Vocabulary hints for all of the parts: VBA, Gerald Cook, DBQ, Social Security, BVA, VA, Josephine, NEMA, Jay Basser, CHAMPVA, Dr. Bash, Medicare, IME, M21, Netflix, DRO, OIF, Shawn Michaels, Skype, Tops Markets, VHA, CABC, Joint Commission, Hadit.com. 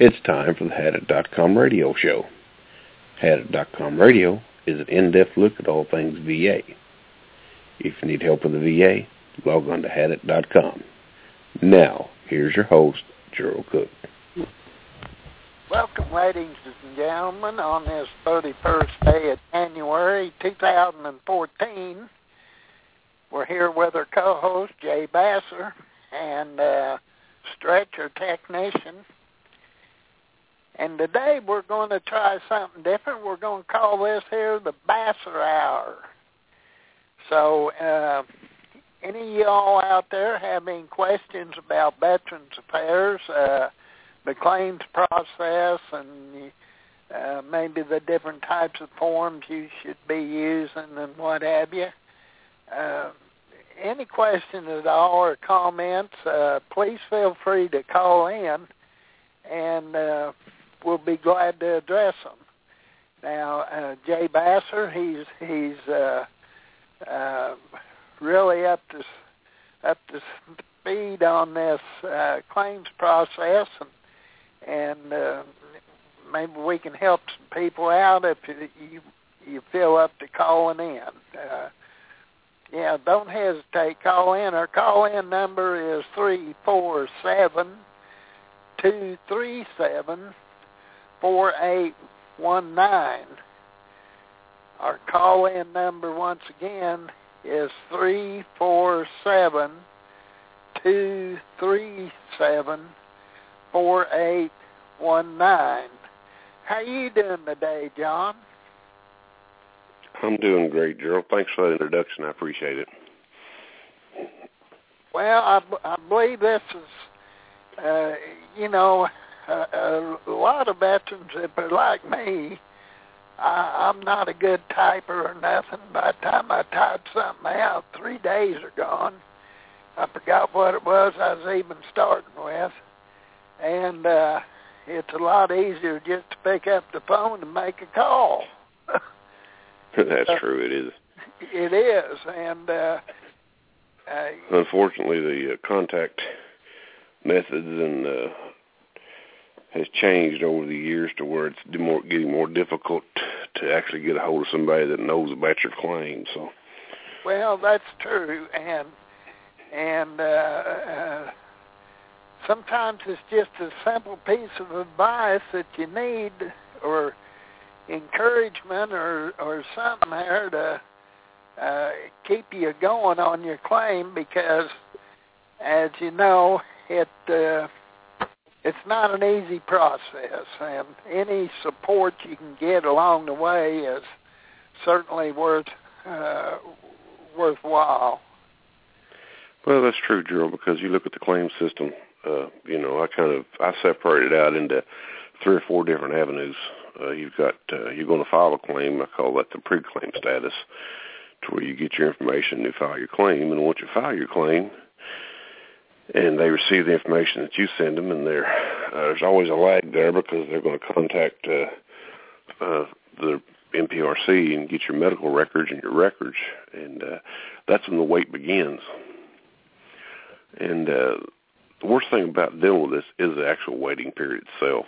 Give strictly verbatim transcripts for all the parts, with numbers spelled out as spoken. It's time for the Hadit dot com radio show. Hadit dot com radio is an in-depth look at all things V A. If you need help with the V A, log on to Hadit dot com. Now, here's your host, Gerald Cook. Welcome, ladies and gentlemen, on this thirty-first day of January two thousand fourteen. We're here with our co-host, Jay Basser, and uh, stretcher technician. And today we're going to try something different. We're going to call this here the Basser Hour. So uh, any of y'all out there have any questions about Veterans Affairs, uh, the claims process, and uh, maybe the different types of forms you should be using and what have you? Uh, any questions at all or comments, uh, please feel free to call in, and uh, we'll be glad to address them. Now, uh, Jay Basser, he's he's uh, uh, really up to up to speed on this uh, claims process, and, and uh, maybe we can help some people out if you you feel up to calling in. Uh, yeah, don't hesitate. Call in. Our call-in number is three four seven two three seven. four eight one nine. Our call-in number, once again, is three four seven, two three seven, four eight one nine. How you doing today, John? I'm doing great, Gerald. Thanks for the introduction. I appreciate it. Well, I, I believe this is, uh, you know... Uh, a lot of veterans, if they're like me, I, I'm not a good typer or nothing. By the time I type something out, three days are gone. I forgot what it was I was even starting with. And uh, it's a lot easier just to pick up the phone and make a call. That's uh, true, it is. It is. And uh, uh, unfortunately, the uh, contact methods and... Uh, has changed over the years to where it's more, getting more difficult to actually get a hold of somebody that knows about your claim. So, well, that's true, and and uh, uh, sometimes it's just a simple piece of advice that you need, or encouragement, or or something there to uh, keep you going on your claim, because, as you know, it. Uh, It's not an easy process, and any support you can get along the way is certainly worth uh, worthwhile. Well, that's true, Gerald, because you look at the claim system, uh, you know, I kind of, I separate it out into three or four different avenues. Uh, you've got, uh, you're going to file a claim, I call that the pre-claim status, to where you get your information and you file your claim, and once you file your claim, and they receive the information that you send them, and there, uh, there's always a lag there because they're going to contact uh, uh, the N P R C and get your medical records and your records, and uh, that's when the wait begins. And uh, the worst thing about dealing with this is the actual waiting period itself.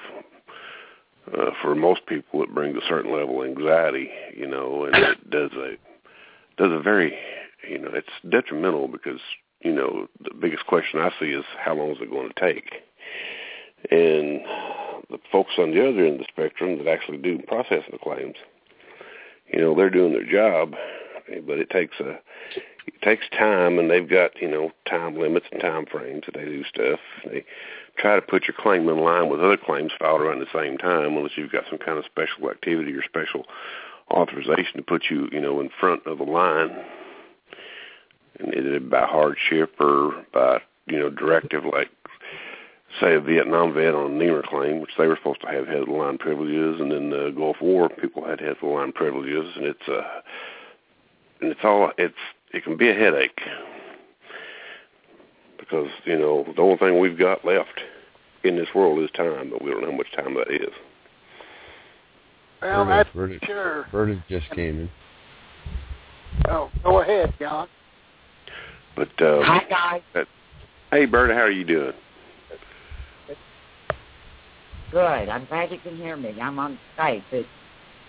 Uh, for most people, it brings a certain level of anxiety, you know, and it does a does a very, you know, it's detrimental because. You know, the biggest question I see is how long is it going to take? And the folks on the other end of the spectrum that actually do process the claims, you know, they're doing their job, but it takes a it takes time, and they've got, you know, time limits and time frames that they do stuff. They try to put your claim in line with other claims filed around the same time, unless you've got some kind of special activity or special authorization to put you, you know, in front of the line. And either by hardship or by, you know, directive, like, say, a Vietnam vet on a NEMA claim, which they were supposed to have head-of-the-line privileges, and in the Gulf War, people had head-of-the-line privileges, and it's uh, and it's all it's it can be a headache because, you know, the only thing we've got left in this world is time, but we don't know how much time that is. Well, that's Berta, sure. Berta just came in. Oh, go ahead, John. But, um, hi, guys. That, hey, Berta, how are you doing? Good. I'm glad you can hear me. I'm on Skype, but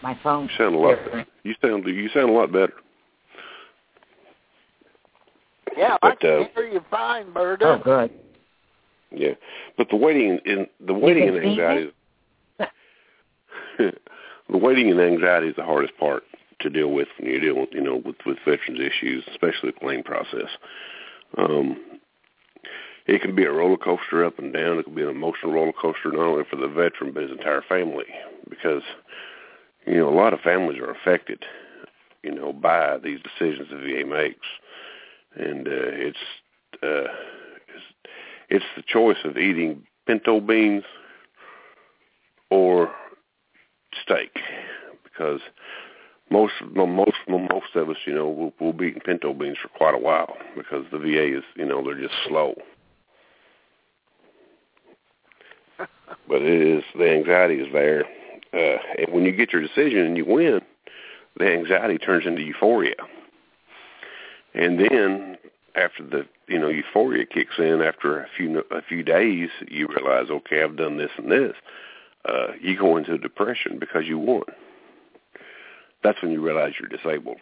my phone. You sound a lot. You sound. You sound a lot better. Yeah, but, I can uh, hear you fine, Berta. Oh, good. Yeah, but the waiting in the waiting and anxiety. The waiting and anxiety is the hardest part to deal with when you deal with, you know, with, with veterans issues, especially the claim process. Um, it can be a roller coaster up and down. It can be an emotional roller coaster, not only for the veteran, but his entire family, because, you know, a lot of families are affected, you know, by these decisions the V A makes. And, uh, it's, uh, it's, it's the choice of eating pinto beans or steak, because most most most of us, you know, we'll, we'll be eating pinto beans for quite a while because the V A is, you know, they're just slow. But it is, the anxiety is there, uh, and when you get your decision and you win, the anxiety turns into euphoria, and then after the, you know, euphoria kicks in after a few a few days, you realize, okay, I've done this and this. Uh, you go into depression because you won. That's when you realize you're disabled.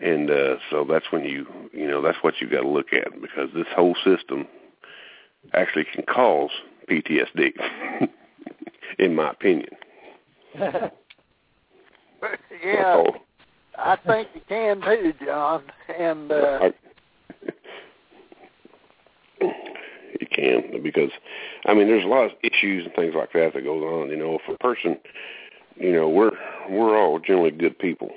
And uh, so that's when you, you know, that's what you got to look at, because this whole system actually can cause P T S D, in my opinion. Yeah, so, I think you can too, John. And uh... I, you can, because, I mean, there's a lot of issues and things like that that goes on. You know, if a person, you know, we're we're all generally good people.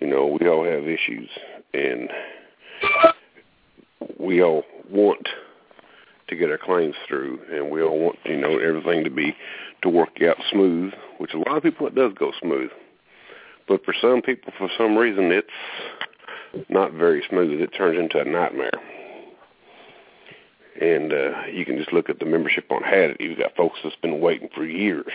You know, we all have issues, and we all want to get our claims through, and we all want, you know, everything to be to work out smooth, which a lot of people, it does go smooth. But for some people, for some reason, it's not very smooth. It turns into a nightmare. And uh, you can just look at the membership on Hadit. You've got folks that's been waiting for years.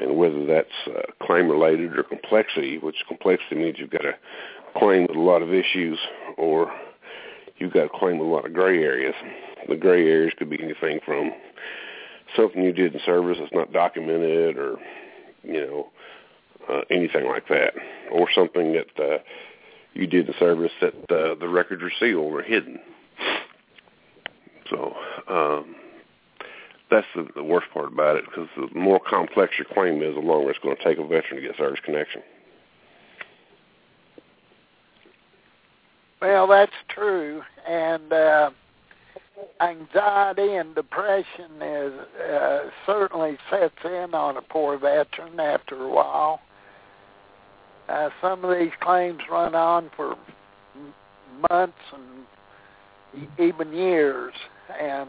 And whether that's uh, claim-related or complexity, which complexity means you've got a claim with a lot of issues, or you've got a claim with a lot of gray areas. The gray areas could be anything from something you did in service that's not documented, or, you know, uh, anything like that, or something that uh, you did in service that uh, the records are sealed or hidden. So um, that's the, the worst part about it, because the more complex your claim is, the longer it's going to take a veteran to get service connection. Well, that's true. And uh, anxiety and depression is uh, certainly sets in on a poor veteran after a while. Uh, some of these claims run on for months and even years, and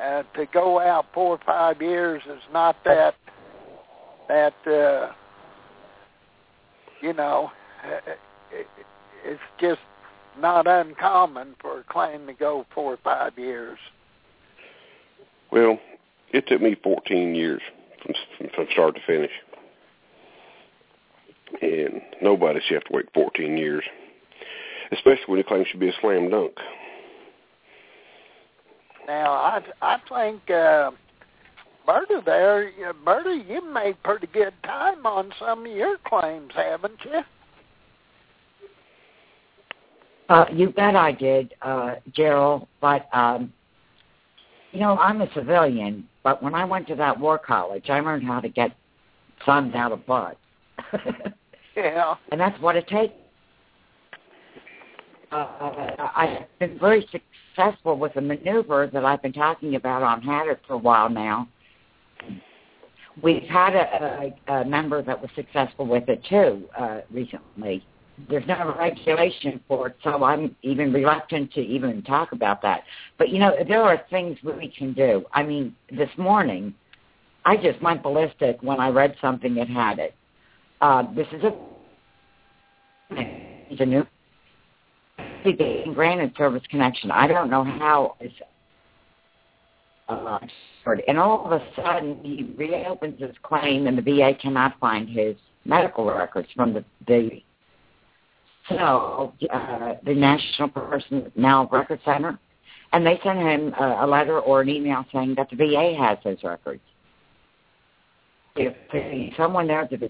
uh, to go out four or five years is not that, that uh, you know, it's just not uncommon for a claim to go four or five years. Well, it took me fourteen years from, from start to finish, and nobody should have to wait fourteen years, especially when the claim should be a slam dunk. Now, I, I think, uh, Berta there, Berta, you made pretty good time on some of your claims, haven't you? Uh, you bet I did, uh, Gerald. But, um, you know, I'm a civilian, but when I went to that war college, I learned how to get sons out of butts. Yeah. And that's what it takes. Uh, I've been very successful with a maneuver that I've been talking about on Hadit for a while now. We've had a, a, a member that was successful with it, too, uh, recently. There's no regulation for it, so I'm even reluctant to even talk about that. But, you know, there are things we can do. I mean, this morning, I just went ballistic when I read something that had it. Uh, this is a, it's a new being granted service connection. I don't know how it's uh, and all of a sudden he reopens his claim and the V A cannot find his medical records from the, the so uh, the National Personnel Records Center, and they send him a, a letter or an email saying that the V A has those records. If someone there at the V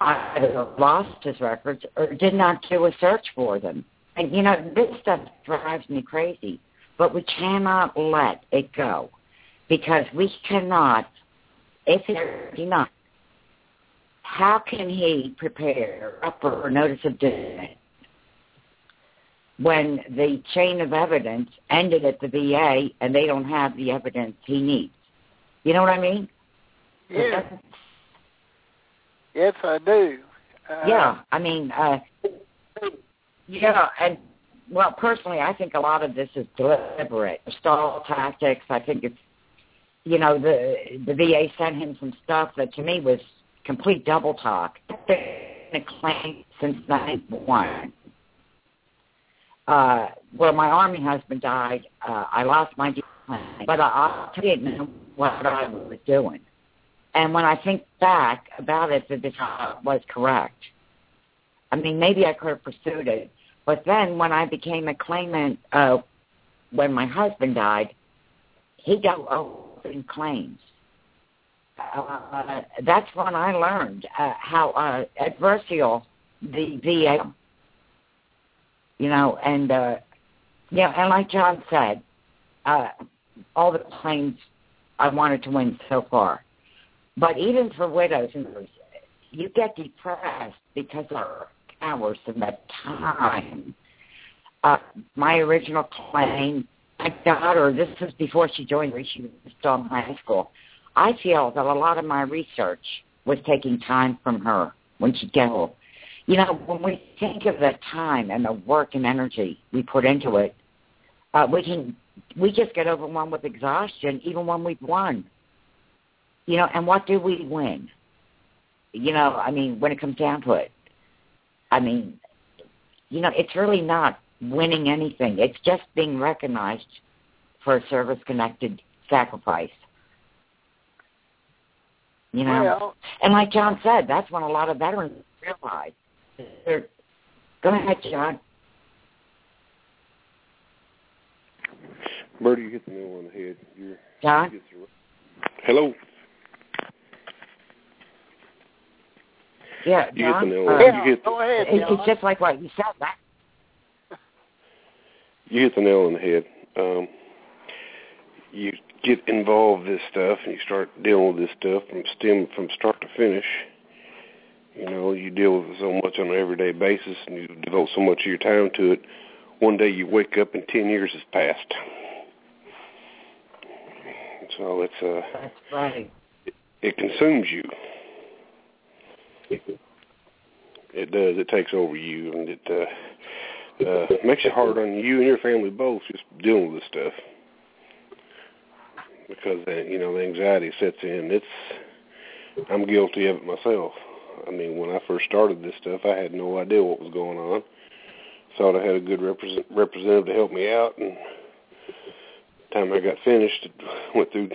A either lost his records or did not do a search for them. And, you know, this stuff drives me crazy, but we cannot let it go because we cannot, if it's not, how can he prepare up for notice of death when the chain of evidence ended at the V A and they don't have the evidence he needs? You know what I mean? Yeah. Yes, I do. Uh, yeah, I mean, uh, yeah, and, well, personally, I think a lot of this is deliberate. Stall tactics, I think it's, you know, the the V A sent him some stuff that to me was complete double talk. I've been a claim since ninety-one. Uh, well, my Army husband died. Uh, I lost my claim, but I, I didn't know what I was doing. And when I think back about it, the decision was correct. I mean, maybe I could have pursued it. But then when I became a claimant, uh, when my husband died, he got open claims. Uh, that's when I learned uh, how uh, adversarial the V A, you know, and, uh, yeah, and like John said, uh, all the claims I wanted to win so far. But even for widows, you get depressed because there are hours in that time. Uh, my original claim, my daughter, this was before she joined me, she was still in high school. I feel that a lot of my research was taking time from her when she got old. You know, when we think of the time and the work and energy we put into it, uh, we can we just get overwhelmed with exhaustion even when we've won. You know, and what do we win? You know, I mean, when it comes down to it, I mean, you know, it's really not winning anything. It's just being recognized for a service-connected sacrifice. You know, well, and like John said, that's when a lot of veterans realize. They're, go ahead, John. Berta, you hit the nail on the head. You're, John? You the, hello. Yeah, John, you uh, yeah, you hit the, go ahead, it, it's just like what you said. That. You hit the nail on the head. Um, you get involved with this stuff, and you start dealing with this stuff from stem, from start to finish. You know, you deal with it so much on an everyday basis, and you devote so much of your time to it. One day you wake up, and ten years has passed. So it's uh, that's right. It, it consumes you. It does. It takes over you, and it uh, uh, makes it hard on you and your family both just dealing with this stuff because, you know, the anxiety sets in. It's I'm guilty of it myself. I mean, when I first started this stuff, I had no idea what was going on. Thought I had a good represent, representative to help me out, and by the time I got finished, it went through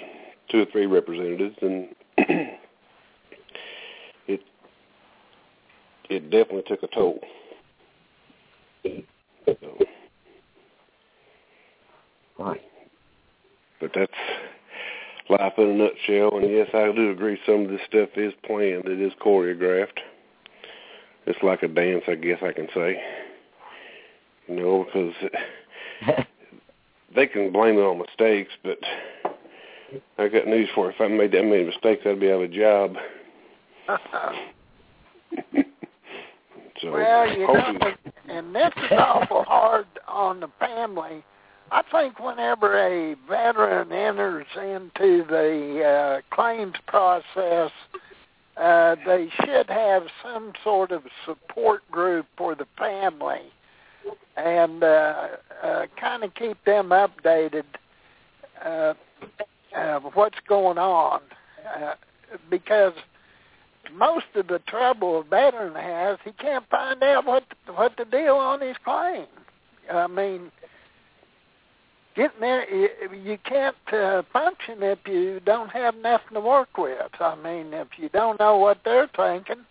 two or three representatives, and it It definitely took a toll. So. Right. But that's life in a nutshell. And, yes, I do agree some of this stuff is planned. It is choreographed. It's like a dance, I guess I can say. You know, because they can blame it on mistakes, but I got news for you. If I made that many mistakes, I'd be out of a job. So, well, you know, and this is awful hard on the family. I think whenever a veteran enters into the uh, claims process, uh, they should have some sort of support group for the family and uh, uh, kind of keep them updated uh, uh, what's going on uh, because most of the trouble a veteran has, he can't find out what the, what the deal on his claim. I mean, getting there, you, you can't uh, function if you don't have nothing to work with. I mean, if you don't know what they're thinking,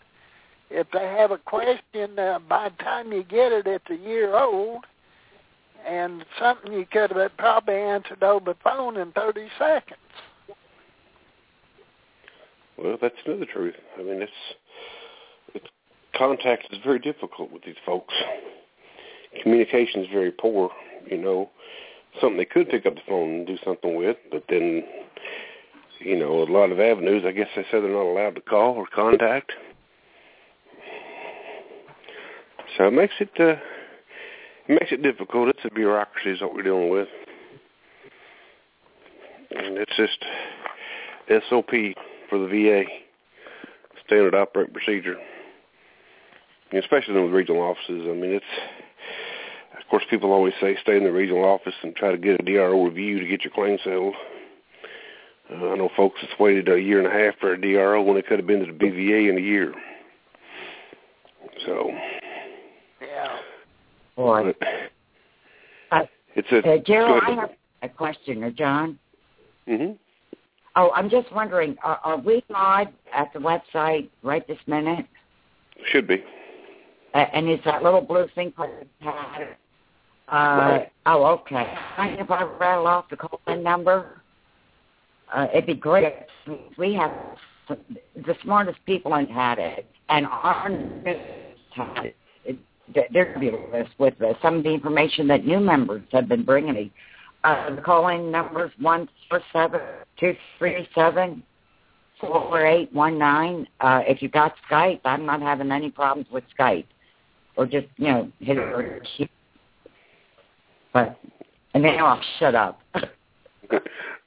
if they have a question, uh, by the time you get it, it's a year old, and something you could have probably answered over the phone in thirty seconds. Well, that's another truth. I mean, it's, it's contact is very difficult with these folks. Communication is very poor, you know. Something they could pick up the phone and do something with, but then, you know, a lot of avenues, I guess they said they're not allowed to call or contact. So it makes it, uh, it makes it difficult. It's a bureaucracy is what we're dealing with. And it's just S O P for the V A, standard operating procedure, and especially in the regional offices. I mean, it's, of course, people always say stay in the regional office and try to get a D R O review to get your claim settled. Uh, I know folks that's waited a year and a half for a D R O when it could have been to the B V A in a year. So, yeah. Boy. Uh, it's a, uh, Gerald, I have a question. Uh, John? Mm-hmm. Oh, I'm just wondering, are, are we live at the website right this minute? Should be. Uh, and it's that little blue thing called Pat. Uh, right. Oh, okay. If I rattle off the call-in number, uh, it'd be great. We have the smartest people in Hadit, and our Hadit, they're fabulous with some of the information that new members have been bringing me. Uh, the call-in number is one four seven two three seven. four eight one nine. Uh, if you got Skype, I'm not having any problems with Skype, or just you know hit it or keep. But and now I'll shut up.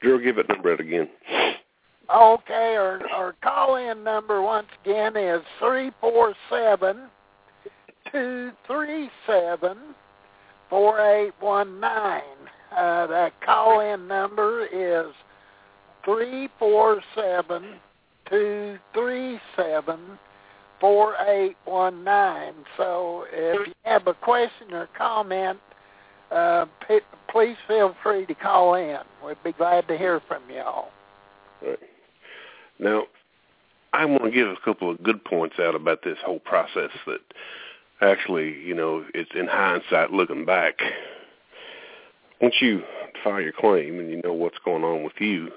Drew, give it number again. Okay, our our call in number once again is three four seven two three seven four eight one nine. Uh, that call in number is three four seven two three seven four eight one nine. So if you have a question or comment, uh, p- please feel free to call in. We'd be glad to hear from y'all. Right. Now, I want to give a couple of good points out about this whole process that actually, you know, it's in hindsight looking back. Once you file your claim and you know what's going on with you,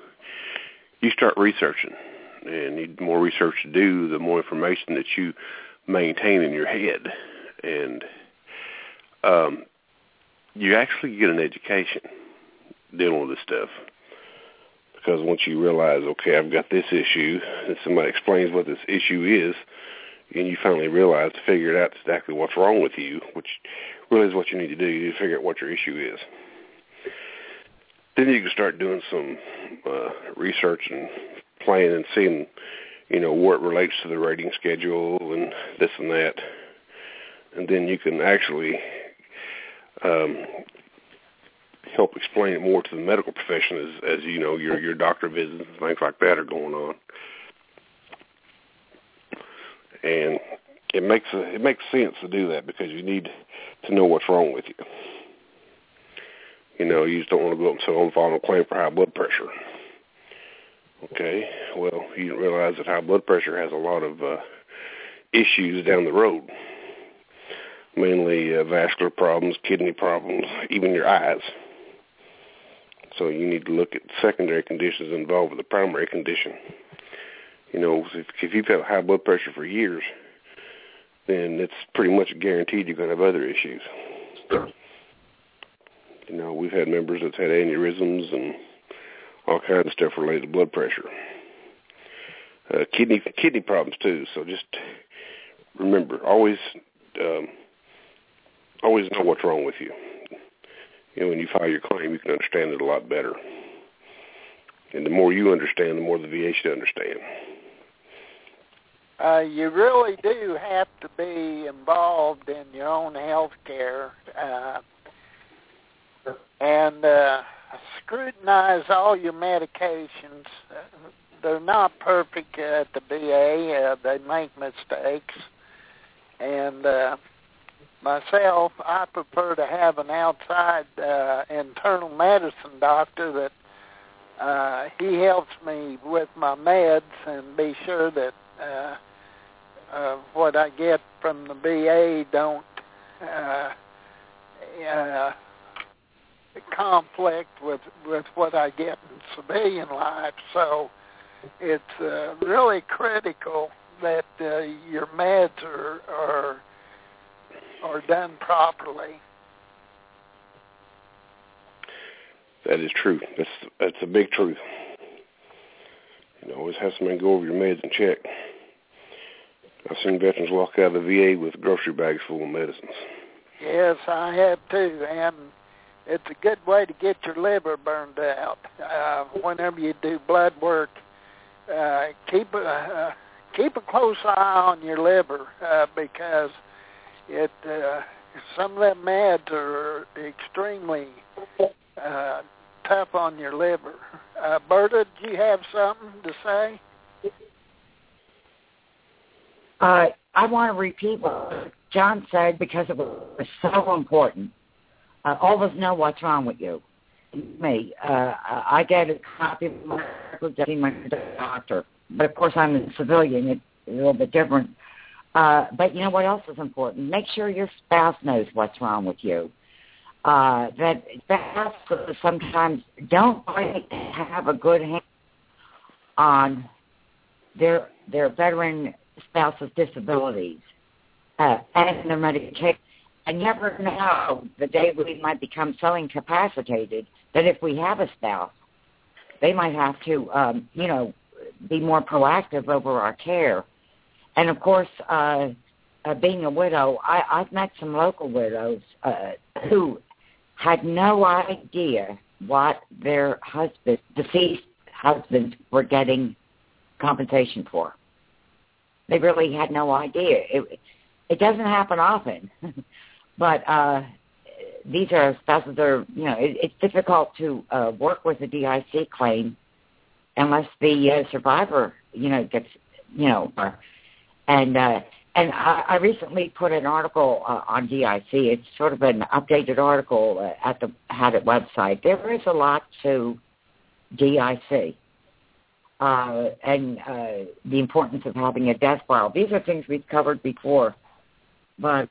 you start researching, and the more research you do, the more information that you maintain in your head, and um, you actually get an education dealing with this stuff, because once you realize, okay, I've got this issue, and somebody explains what this issue is, and you finally realize to figure it out exactly what's wrong with you, which really is what you need to do. You need to figure out what your issue is. Then you can start doing some uh, research and playing and seeing, you know, where it relates to the rating schedule and this and that. And then you can actually um, help explain it more to the medical profession as, as you know, your, your doctor visits and things like that are going on. And it makes a, it makes sense to do that because you need to know what's wrong with you. You know, you just don't want to go up and say, I'm filing a claim for high blood pressure. Okay, well, you don't realize that high blood pressure has a lot of uh, issues down the road, mainly uh, vascular problems, kidney problems, even your eyes. So you need to look at secondary conditions involved with the primary condition. You know, if, if you've had high blood pressure for years, then it's pretty much guaranteed you're going to have other issues. Sure. You know, we've had members that's had aneurysms and all kinds of stuff related to blood pressure. Uh, kidney kidney problems, too. So just remember, always um, always know what's wrong with you. You know, when you file your claim, you can understand it a lot better. And the more you understand, the more the V A should understand. Uh, you really do have to be involved in your own health care uh And uh, scrutinize all your medications. They're not perfect at the V A. Uh, they make mistakes. And uh, myself, I prefer to have an outside uh, internal medicine doctor that uh, he helps me with my meds and be sure that uh, uh, what I get from the V A don't... Uh, uh, conflict with, with what I get in civilian life. So it's uh, really critical that uh, your meds are, are are done properly. That is true. That's that's a big truth. You know, always have somebody go over your meds and check. I've seen veterans walk out of the V A with grocery bags full of medicines. Yes, I have too, and it's a good way to get your liver burned out. Uh, whenever you do blood work, uh, keep a uh, keep a close eye on your liver uh, because it uh, some of them meds are extremely uh, tough on your liver. Uh, Berta, do you have something to say? Uh, I want to repeat what John said because it was so important. Uh, all of us know what's wrong with you. Me, uh, I get a copy of my records to my doctor, but of course I'm a civilian. It's a little bit different. Uh, but you know what else is important? Make sure your spouse knows what's wrong with you. Uh, that spouses sometimes don't really have a good handle on their their veteran spouse's disabilities uh, and their Medicare. I never know the day we might become so incapacitated that if we have a spouse, they might have to, um, you know, be more proactive over our care. And, of course, uh, uh, being a widow, I, I've met some local widows uh, who had no idea what their husband, deceased husbands were getting compensation for. They really had no idea. It, it doesn't happen often. But uh, these are spouses that are, you know, it, it's difficult to uh, work with a D I C claim unless the uh, survivor, you know, gets, you know. And uh, and I, I recently put an article uh, on D I C. It's sort of an updated article uh, at the Hadit website. There is a lot to D I C uh, and uh, the importance of having a death file. These are things we've covered before, but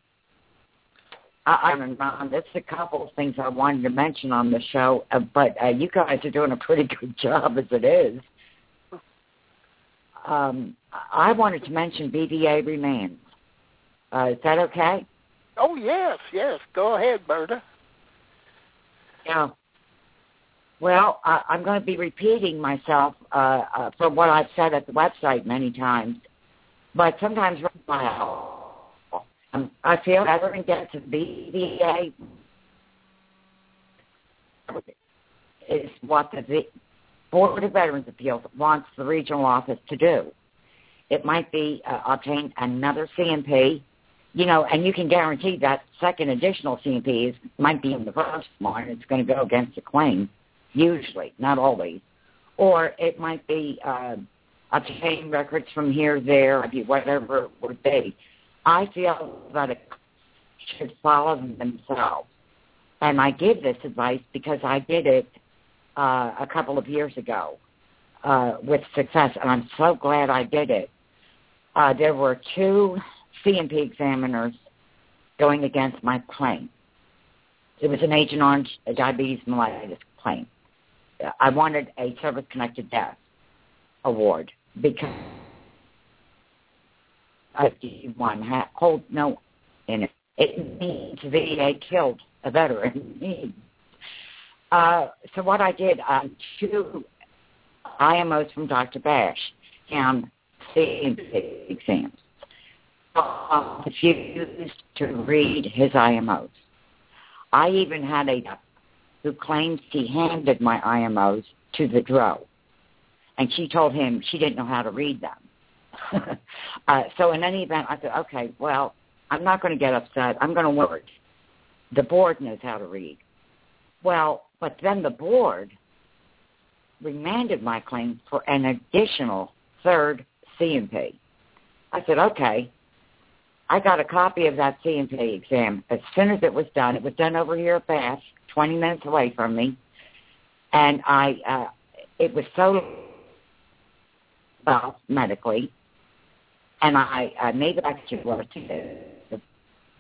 I, that's a couple of things I wanted to mention on the show, uh, but uh, you guys are doing a pretty good job as it is. Um, I wanted to mention B V A remands. Uh, is that okay? Oh, yes, yes. Go ahead, Berta. Yeah. Well, I, I'm going to be repeating myself uh, uh, from what I've said at the website many times, but sometimes wow. Um, I feel better and get to B V A is what the Board of Veterans Appeals wants the regional office to do. It might be uh, obtain another C and P, you know, and you can guarantee that second additional C and P is, might be in the first one. It's going to go against the claim, usually, not always. Or it might be uh, obtain records from here, there, whatever it would be. I feel that it should follow them themselves. And I give this advice because I did it uh, a couple of years ago uh, with success, and I'm so glad I did it. Uh, there were two C and P examiners going against my claim. It was an Agent Orange diabetes mellitus claim. I wanted a service-connected death award because one hold no in it. It means V A killed a veteran. uh, so what I did, um, two I M Os from Doctor Bash found C and P exams. I refused to read his I M Os. I even had a who claims he handed my I M Os to the D R O, and she told him she didn't know how to read them. uh, so in any event, I said, okay, well, I'm not going to get upset. I'm going to work. The board knows how to read. Well, but then the board remanded my claim for an additional third C and P. I said, okay. I got a copy of that C and P exam as soon as it was done. It was done over here at Bath, twenty minutes away from me. And I, uh, it was so well medically. And I, I made it actually work. The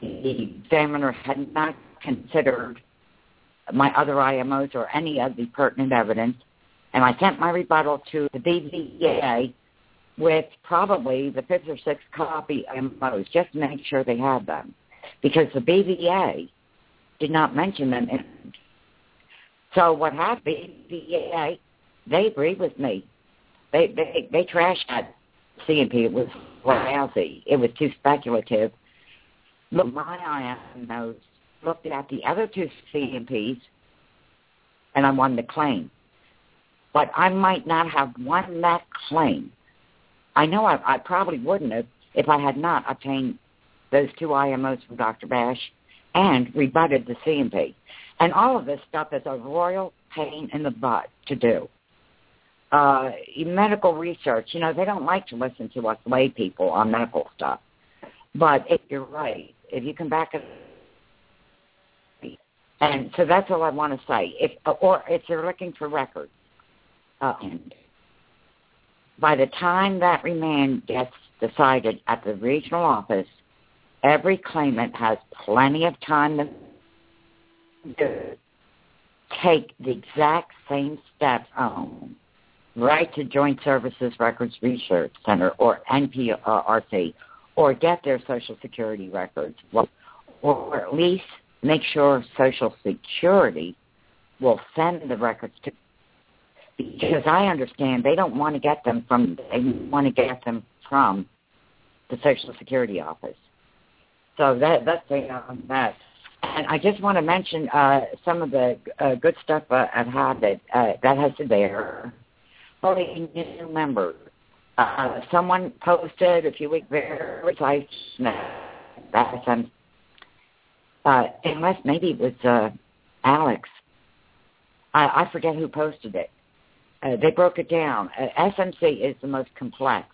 examiner had not considered my other I M Os or any of the pertinent evidence, and I sent my rebuttal to the B V A with probably the fifth or sixth copy I M Os, just to make sure they had them, because the B V A did not mention them. So what happened, B V A, they agreed with me. They they, they trashed that C and P. It was lousy. It was too speculative. Look, my I M Os looked at the other two C and Ps, and I won the claim. But I might not have won that claim. I know I, I probably wouldn't have if I had not obtained those two I M Os from Doctor Bash and rebutted the C and P. And all of this stuff is a royal pain in the butt to do. Uh, medical research, you know, they don't like to listen to us lay people on medical stuff. But if you're right, if you come back, and so that's all I want to say. If or if you're looking for records, uh, and by the time that remand gets decided at the regional office, every claimant has plenty of time to take the exact same steps home, right to Joint Services Records Research Center or N P R C, or get their Social Security records, or, or at least make sure Social Security will send the records to, because I understand they don't want to get them from, they want to get them from the Social Security office. So that, that's the, um, that. And I just want to mention uh, some of the uh, good stuff uh, I've had that, uh, that has to bear. Only new members. Uh, someone posted a few weeks very precise, that's um, uh, unless maybe it was uh, Alex. I, I forget who posted it. Uh, they broke it down. Uh, S M C is the most complex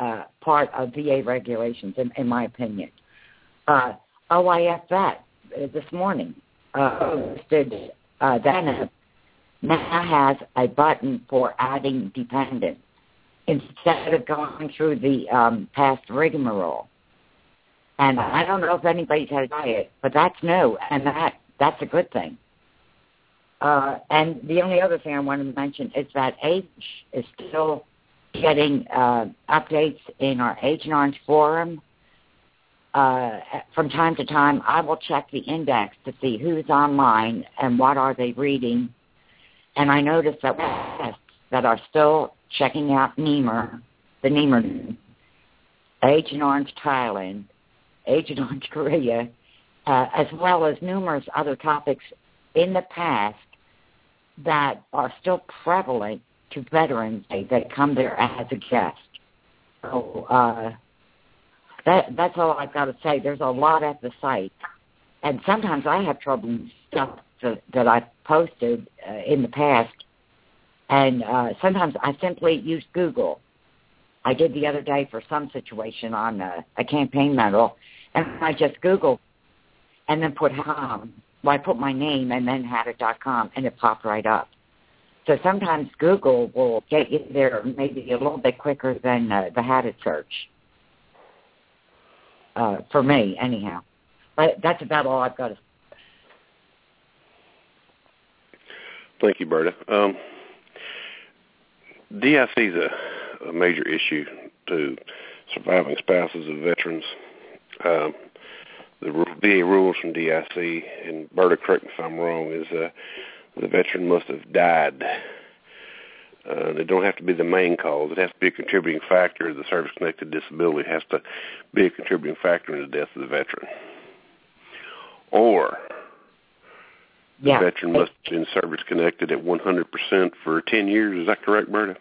uh, part of V A regulations, in, in my opinion. Uh, O I F that uh, this morning uh, posted uh, that now has a button for adding dependents, instead of going through the um, past rigmarole. And I don't know if anybody's had to buy it, but that's new, and that that's a good thing. Uh, and the only other thing I want to mention is that H is still getting uh, updates in our Agent Orange forum. Uh, from time to time, I will check the index to see who's online and what are they reading. And I noticed that tests that are still checking out NEMER, the NEMER, Agent Orange Thailand, Agent Orange Korea, uh, as well as numerous other topics in the past that are still prevalent to Veterans Day that come there as a guest. So uh, that, that's all I've got to say. There's a lot at the site. And sometimes I have trouble with stuff that, that I've posted uh, in the past. And uh, sometimes I simply use Google. I did the other day for some situation on a, a campaign medal, and I just Googled and then put um, well, I put my name and then Hadit dot com, and it popped right up. So sometimes Google will get you there maybe a little bit quicker than uh, the Hadit search, uh, for me anyhow. But that's about all I've got to say. Thank you, Berta. Um D I C is a, a major issue to surviving spouses of veterans. Um, the V A rules from D I C, and Berta, correct me if I'm wrong, is uh, the veteran must have died. Uh, they don't have to be the main cause. It has to be a contributing factor. The service-connected disability has to be a contributing factor in the death of the veteran. Or the yeah. veteran must have been service-connected at one hundred percent for ten years. Is that correct, Berta?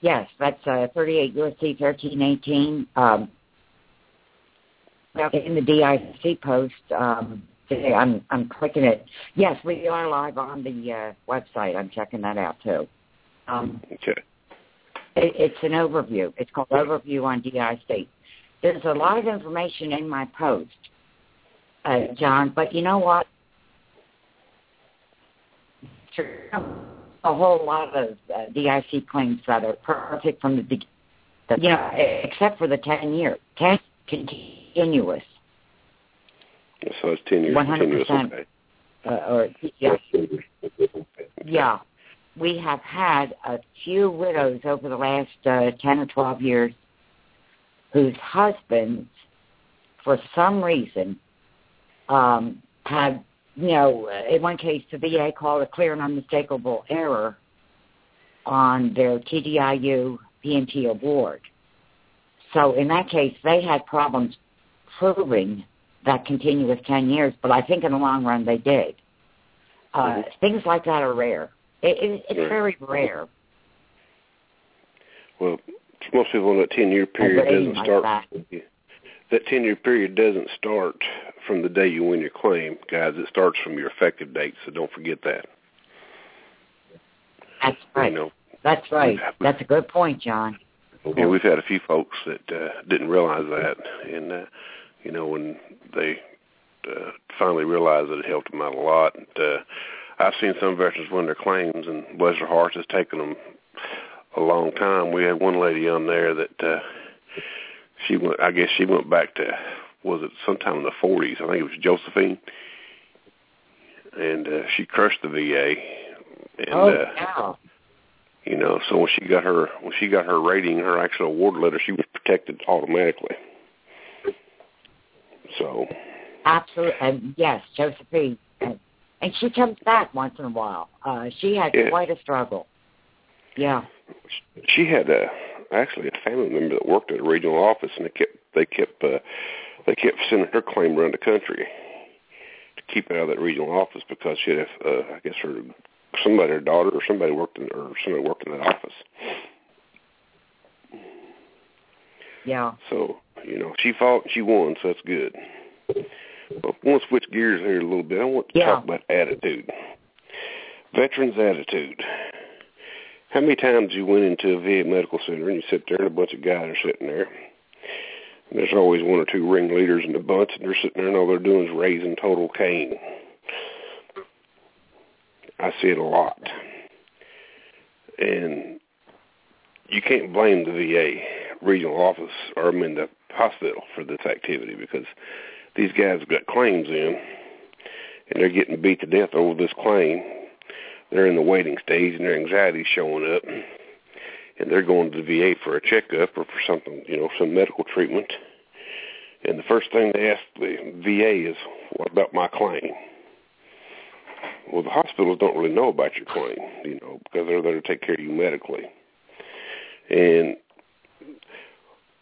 Yes, that's uh, thirty-eight U S C thirteen eighteen. Um, in the D I C post, um, today I'm, I'm clicking it. Yes, we are live on the uh, website. I'm checking that out, too. Um, okay. It, it's an overview. It's called Overview on D I C. There's a lot of information in my post, Uh, John, but you know what? A whole lot of uh, D I C claims that are perfect from the beginning, you know, except for the ten years, ten continuous. So it's ten years. One hundred percent. Or yeah, yeah. We have had a few widows over the last uh, ten or twelve years whose husbands, for some reason, um, had, you know, in one case the V A called a clear and unmistakable error on their T D I U P and T award. So in that case, they had problems proving that continuous ten years, but I think in the long run they did. Uh, mm-hmm. Things like that are rare. It, it, it's right. very rare. Well, most people on that ten-year period doesn't like start. That. that ten-year period doesn't start from the day you win your claim, guys. It starts from your effective date, so don't forget that. That's right. You know, That's right. That's a good point, John. Yeah, we've had a few folks that uh, didn't realize that, and uh, you know, when they uh, finally realized that, it helped them out a lot. And, uh, I've seen some veterans win their claims, and bless their hearts, it's taken them a long time. We had one lady on there that uh, she went. I guess she went back to, was it sometime in the forties? I think it was Josephine, and uh, she crushed the V A. And, oh wow. Uh, You know, so when she got her when she got her rating, her actual award letter, she was protected automatically. So, absolutely, and yes, Josephine, and, and she comes back once in a while. Uh, she had yeah. quite a struggle. Yeah, she had a, actually a family member that worked at a regional office, and they kept they kept uh, they kept sending her claim around the country to keep it out of that regional office because she had, uh, I guess her. Somebody, her daughter, or somebody worked in, or somebody worked in that office. Yeah. So you know, she fought, she won, so that's good. But I want to switch gears here a little bit. I want to yeah. talk about attitude. Veterans' attitude. How many times you went into a V A medical center and you sit there and a bunch of guys are sitting there? And there's always one or two ringleaders in the bunch, and they're sitting there and all they're doing is raising total Cain. I see it a lot. And you can't blame the V A regional office or, I mean, the hospital for this activity because these guys have got claims in and they're getting beat to death over this claim. They're in the waiting stage and their anxiety's showing up and they're going to the V A for a checkup or for something, you know, some medical treatment. And the first thing they ask the V A is, what about my claim? Well, the hospitals don't really know about your claim, you know, because they're there to take care of you medically. And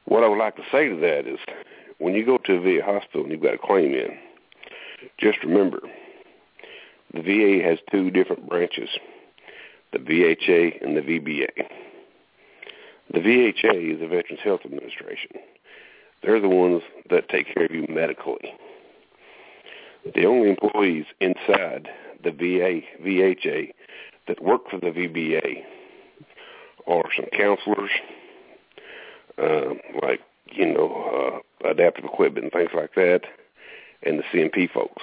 what I would like to say to that is when you go to a V A hospital and you've got a claim in, just remember the V A has two different branches, the V H A and the V B A. The V H A is the Veterans Health Administration. They're the ones that take care of you medically. The only employees inside the V A, V H A that work for the V B A are some counselors, um, like, you know, uh, adaptive equipment and things like that, and the C and P folks.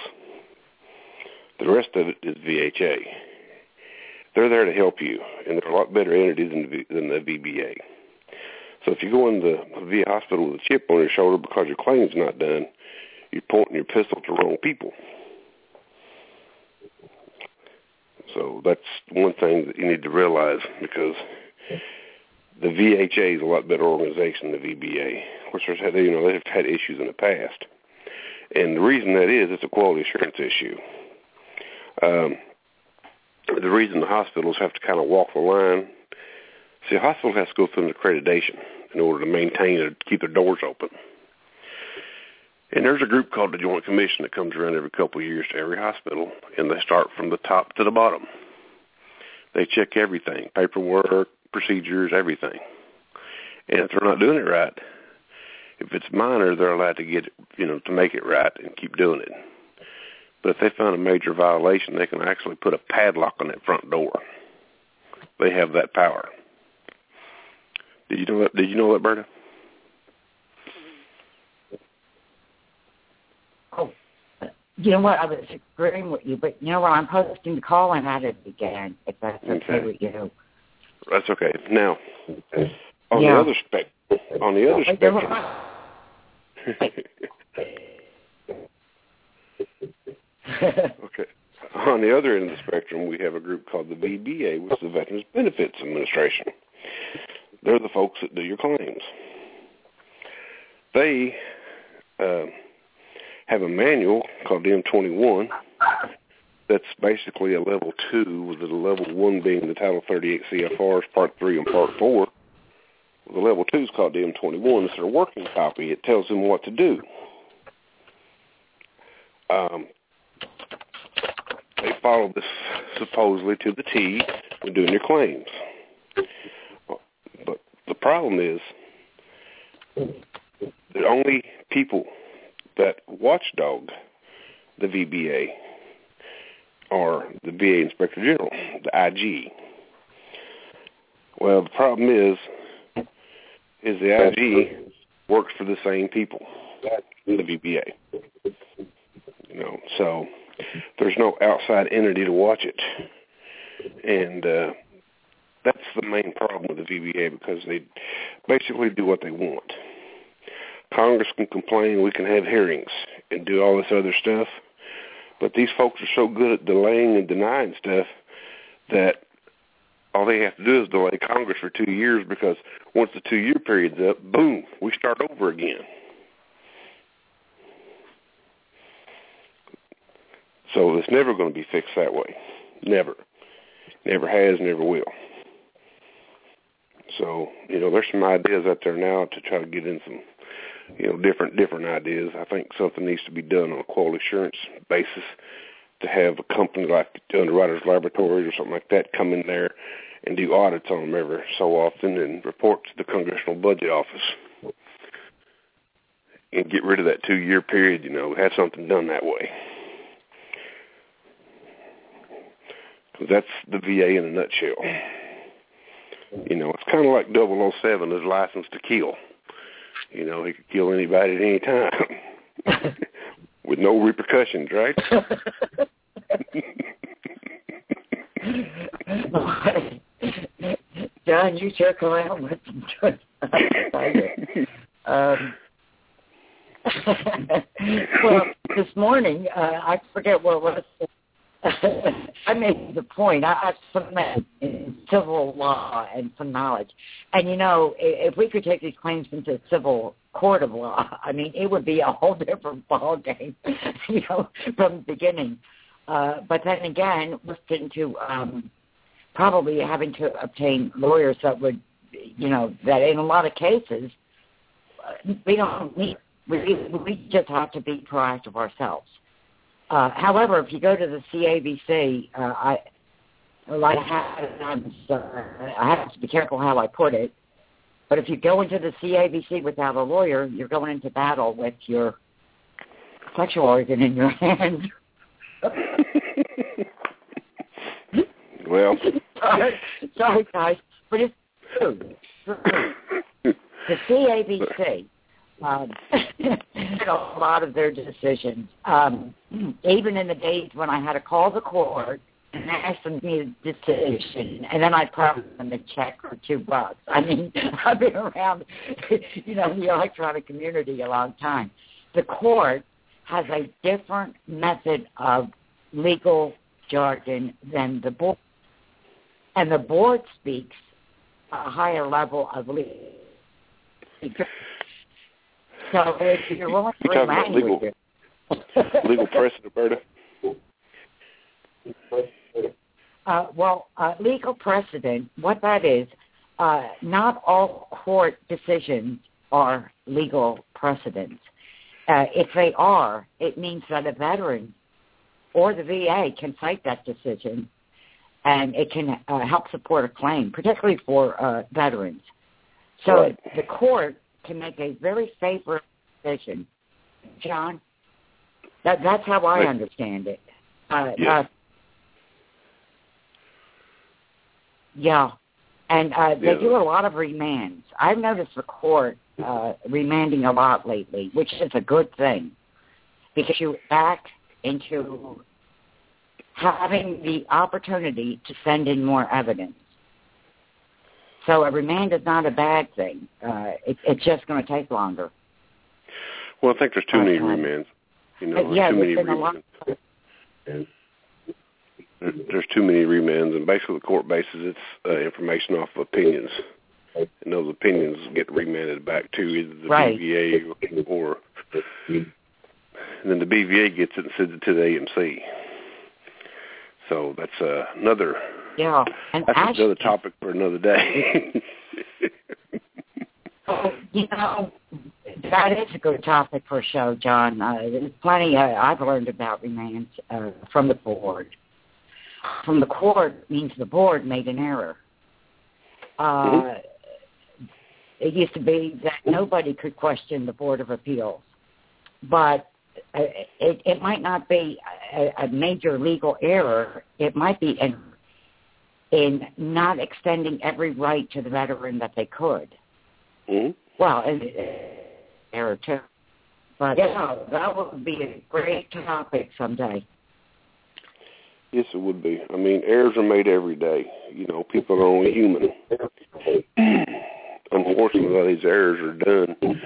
The rest of it is V H A. They're there to help you, and they're a lot better entities than the, v, than the V B A. So if you go in the V A hospital with a chip on your shoulder because your claim's not done, you're pointing your pistol to wrong people. So that's one thing that you need to realize because the V H A is a lot better organization than the V B A. Of course, you know, they've had issues in the past. And the reason that is, it's a quality assurance issue. Um, the reason the hospitals have to kind of walk the line, see, a hospital has to go through an accreditation in order to maintain or keep their doors open. And there's a group called the Joint Commission that comes around every couple of years to every hospital, and they start from the top to the bottom. They check everything, paperwork, procedures, everything. And if they're not doing it right, if it's minor, they're allowed to get it, you know, to make it right and keep doing it. But if they find a major violation, they can actually put a padlock on that front door. They have that power. Did you know that, did you know that, Berta? You know what? I was agreeing with you, but you know what? I'm posting the call and I didn't begin, if that's okay, okay with you. That's okay. Now, on yeah. the other spec, on the other spectrum, Okay. On the other end of the spectrum, we have a group called the V B A, which is the Veterans Benefits Administration. They're the folks that do your claims. They uh, have a manual called M twenty-one that's basically a level two, with the level one being the Title thirty-eight C F Rs, Part three and Part four. The level two is called M twenty-one. It's their working copy. It tells them what to do. Um, they follow this supposedly to the T when doing your claims. But the problem is the only people that watchdog the V B A are the V A Inspector General, the I G. Well, the problem is is the I G works for the same people in the V B A. You know, so there's no outside entity to watch it. And uh, that's the main problem with the V B A, because they basically do what they want. Congress can complain, we can have hearings and do all this other stuff, but these folks are so good at delaying and denying stuff that all they have to do is delay Congress for two years because once the two-year period's up, boom, we start over again. So it's never going to be fixed that way. Never. Never has, never will. So, you know, there's some ideas out there now to try to get in some, you know, different different ideas. I think something needs to be done on a quality assurance basis to have a company like Underwriters Laboratories or something like that come in there and do audits on them every so often and report to the Congressional Budget Office and get rid of that two-year period, you know, have something done that way. Because that's the V A in a nutshell. You know, it's kind of like double oh seven is licensed to kill. You know, he could kill anybody at any time with no repercussions, right? John, you sure come out with some truth. um, Well, this morning, uh, I forget what it was. I made the point. I, I submit in civil law and some knowledge. And, you know, if we could take these claims into civil court of law, I mean, it would be a whole different ballgame, you know, from the beginning. Uh, but then again, we're into um, probably having to obtain lawyers that would, you know, that in a lot of cases, we don't need, we, we just have to be proactive ourselves. Uh, however, if you go to the C A B C, uh, I, like, I have to be careful how I put it, but if you go into the C A B C without a lawyer, you're going into battle with your sexual organ in your hand. Well. Sorry, sorry, guys, but it's true. The C A B C. Um, a lot of their decisions, um, even in the days when I had to call the court and ask them to make a decision, and then I promised them a check for two bucks. I mean, I've been around, you know, the electronic community a long time. The court has a different method of legal jargon than the board, and the board speaks a higher level of legal. So if you're willing to you're talking legal, legal precedent, Berta? Uh, well, uh, legal precedent, what that is, uh, not all court decisions are legal precedents. Uh, if they are, it means that a veteran or the V A can cite that decision, and it can uh, help support a claim, particularly for uh, veterans. So right. The court can make a very favorable decision, John. That, that's how I understand it. Uh, yeah. Uh, yeah. And uh, they yeah. do a lot of remands. I've noticed the court uh, remanding a lot lately, which is a good thing, because you back into having the opportunity to send in more evidence. So a remand is not a bad thing. Uh, it, it's just going to take longer. Well, I think there's too many remands. You know, yeah, there's too many remands. Of, and there's too many remands, and basically the court bases its uh, information off of opinions, and those opinions get remanded back to either the right. B V A or, and then the B V A gets it and sends it to the A M C. So that's uh, another yeah, and that's actually, another topic for another day. Oh, you know, that is a good topic for a show, John. Uh, there's plenty uh, I've learned about remands uh, from the board. From the court means the board made an error. Uh, mm-hmm. It used to be that nobody could question the Board of Appeals, but uh, it, it might not be a, a major legal error. It might be in, in not extending every right to the veteran that they could. Mm-hmm. Well, and, uh, error too. But yeah, that would be a great topic someday. Yes, it would be. I mean, errors are made every day. You know, people are only human. Unfortunately, a lot of these errors are done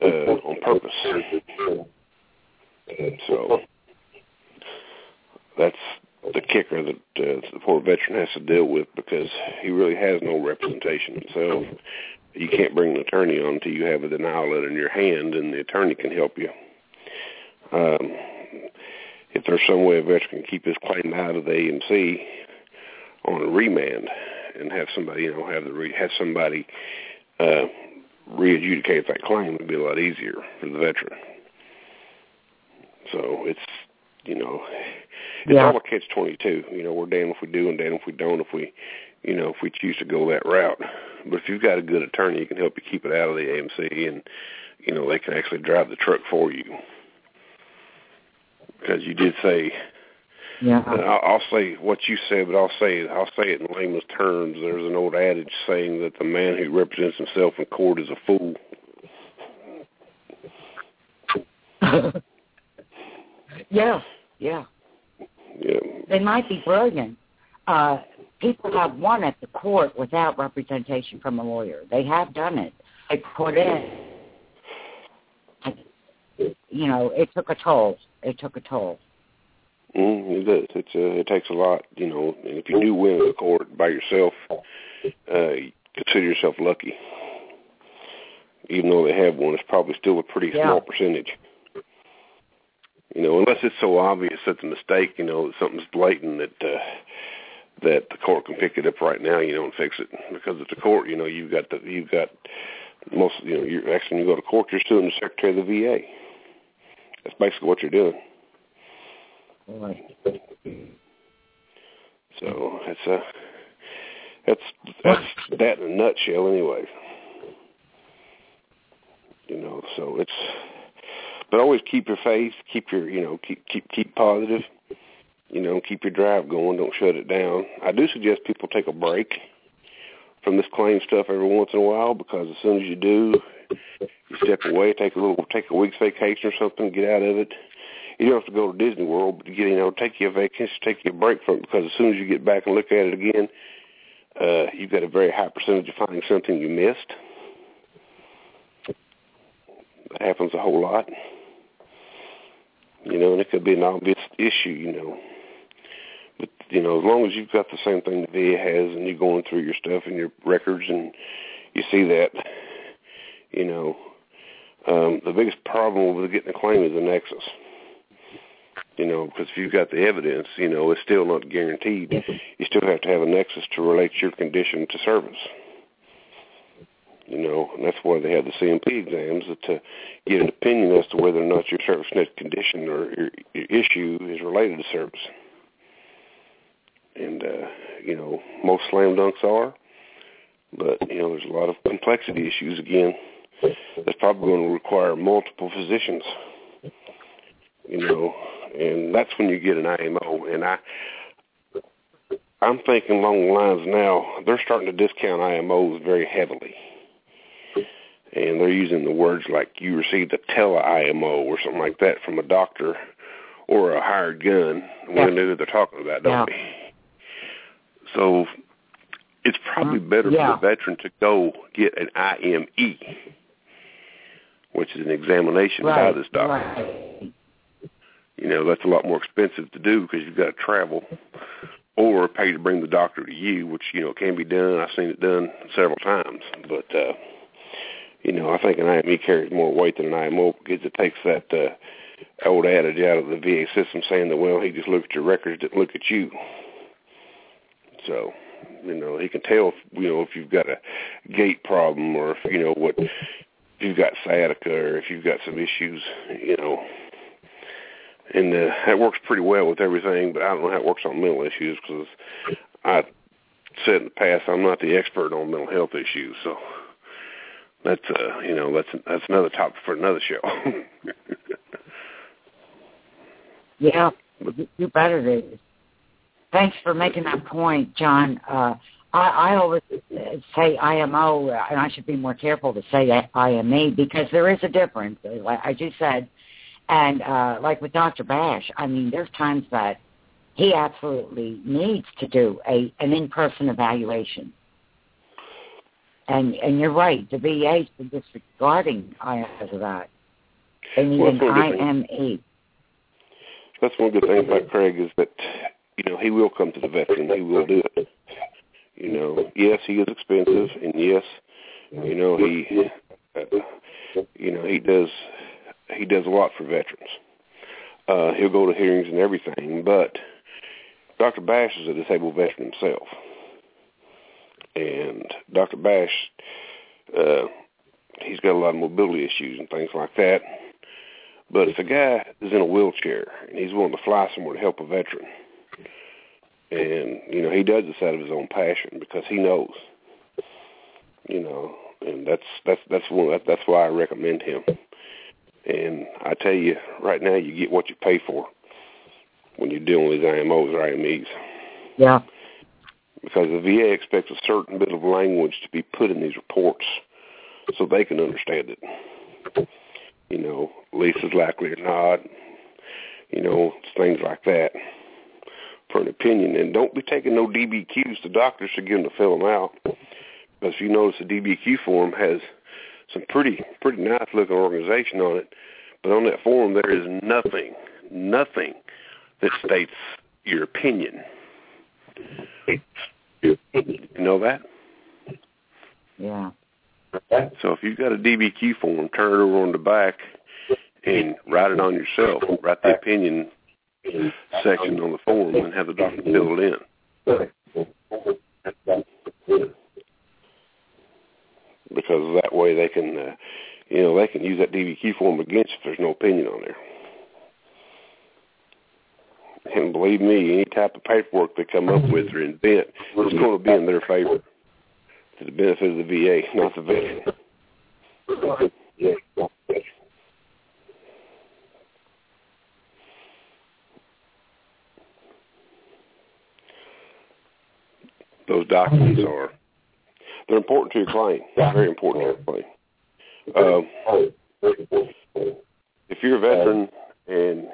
uh, on purpose. So that's the kicker that uh, the poor veteran has to deal with, because he really has no representation himself. You can't bring an attorney on until you have a denial letter in your hand, and the attorney can help you. Um If there's some way a veteran can keep his claim out of the A M C on a remand and have somebody, you know, have the re- have somebody uh, re-adjudicate that claim, it'd be a lot easier for the veteran. So it's, you know, it's yeah. all a catch twenty-two. You know, we're damned if we do and damned if we don't. If we, you know, if we choose to go that route, but if you've got a good attorney, you can help you keep it out of the A M C, and you know they can actually drive the truck for you. Because you did say, yeah. I'll, I'll say what you said, but I'll say I'll say it in layman's terms. There's an old adage saying that the man who represents himself in court is a fool. yeah, yeah, yeah. They might be brilliant. Uh, people have won at the court without representation from a lawyer. They have done it. They put in. You know, it took a toll. It took a toll. Mm, it does. It's a, it takes a lot, you know. And if you do win the court by yourself, uh, you consider yourself lucky. Even though they have one, it's probably still a pretty yeah. small percentage. You know, unless it's so obvious that's a mistake, you know, that something's blatant that uh, that the court can pick it up right now, you know, and fix it. Because at the court, you know, you've got the you've got most, you know, you're actually when you go to court, you're suing the secretary of the V A. That's basically what you're doing. So that's a that's that's that in a nutshell, anyway. You know, so it's but always keep your faith, keep your you know keep keep keep positive. You know, keep your drive going. Don't shut it down. I do suggest people take a break from this claim stuff every once in a while, because as soon as you do, you step away, take a little, take a week's vacation or something, get out of it. You don't have to go to Disney World, but you know, take your vacation, take your break from it, because as soon as you get back and look at it again, uh, you've got a very high percentage of finding something you missed. That happens a whole lot, you know, and it could be an obvious issue, you know. But, you know, as long as you've got the same thing the V A has and you're going through your stuff and your records and you see that, you know, um, the biggest problem with getting a claim is the nexus. You know, because if you've got the evidence, you know, it's still not guaranteed. You still have to have a nexus to relate your condition to service. You know, and that's why they have the C and P exams, to get an opinion as to whether or not your service net condition or your issue is related to service. And, uh, you know, most slam dunks are, but, you know, there's a lot of complexity issues, again, that's probably going to require multiple physicians, you know, and that's when you get an I M O. And I, I'm thinking along the lines now, they're starting to discount I M Os very heavily, and they're using the words like you received a tele-I M O or something like that from a doctor or a hired gun. We yeah. know that they're talking about, don't yeah. we? So it's probably better yeah. for the veteran to go get an I M E, which is an examination right. by this doctor. Right. You know, that's a lot more expensive to do because you've got to travel or pay to bring the doctor to you, which, you know, can be done. I've seen it done several times. But, uh, you know, I think an I M E carries more weight than an I M O because it takes that uh, old adage out of the V A system saying that, well, he just looked at your records, didn't look at you. So, you know, he can tell, if, you know, if you've got a gait problem or, if, you know, what if you've got sciatica or if you've got some issues, you know. And uh, that works pretty well with everything, but I don't know how it works on mental issues because I said in the past I'm not the expert on mental health issues. So that's uh, you know that's that's another topic for another show. Yeah, you better do. Thanks for making that point, John. Uh, I, I always say I M O, and I should be more careful to say I M E because there is a difference, as you said. And uh, like with Doctor Bash, I mean, there's times that he absolutely needs to do a an in-person evaluation. And and you're right, the V A's been disregarding I M E for that. They need well, an I M E. That's one good thing about Craig is that, you know, he will come to the veteran. He will do it. You know, yes, he is expensive, and yes, you know, he, uh, you know, he does... He does a lot for veterans. Uh, he'll go to hearings and everything, but Doctor Bash is a disabled veteran himself. And Doctor Bash, uh, he's got a lot of mobility issues and things like that. But if a guy is in a wheelchair and he's willing to fly somewhere to help a veteran, and, you know, he does this out of his own passion because he knows, you know, and that's that's that's one, that's why I recommend him. And I tell you, right now, you get what you pay for when you're dealing with these I M Os or I M Es. Yeah. Because the V A expects a certain bit of language to be put in these reports so they can understand it. You know, least is likely or not, you know, things like that for an opinion. And don't be taking no D B Qs. The doctors should give them to fill them out. Because if you notice, the D B Q form has some pretty pretty nice looking organization on it, but on that form there is nothing, nothing that states your opinion. You know that? Yeah. So if you've got a D B Q form, turn it over on the back and write it on yourself. Write the opinion section on the form and have the doctor fill it in. Because that way they can, uh, you know, they can use that D B Q form against if there's no opinion on there. And believe me, any type of paperwork they come up with or invent is going to be in their favor to the benefit of the V A, not the veteran. Those documents are. They're important to your claim. Very important to your claim. Um, if you're a veteran and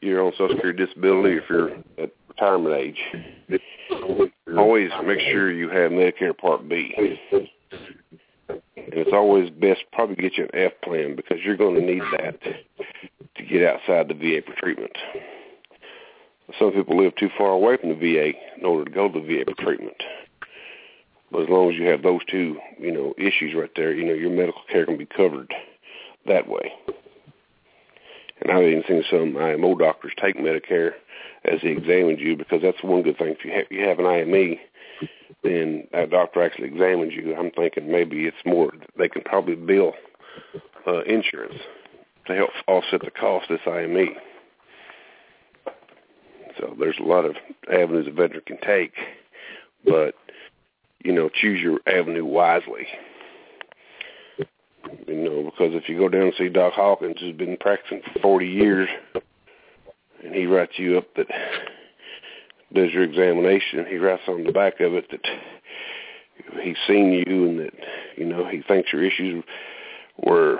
you're on Social Security disability, if you're at retirement age, always make sure you have Medicare Part B. And it's always best probably get you an F plan because you're going to need that to get outside the V A for treatment. Some people live too far away from the V A in order to go to the V A for treatment. But as long as you have those two, you know, issues right there, you know, your medical care can be covered that way. And I've even seen some I M O doctors take Medicare as they examined you because that's one good thing. If you have, you have an I M E, then that doctor actually examines you. I'm thinking maybe it's more they can probably bill uh, insurance to help offset the cost of this I M E. So there's a lot of avenues a veteran can take, but you know, choose your avenue wisely. You know, because if you go down and see Doc Hawkins, who's been practicing for forty years, and he writes you up that does your examination, he writes on the back of it that he's seen you and that, you know, he thinks your issues were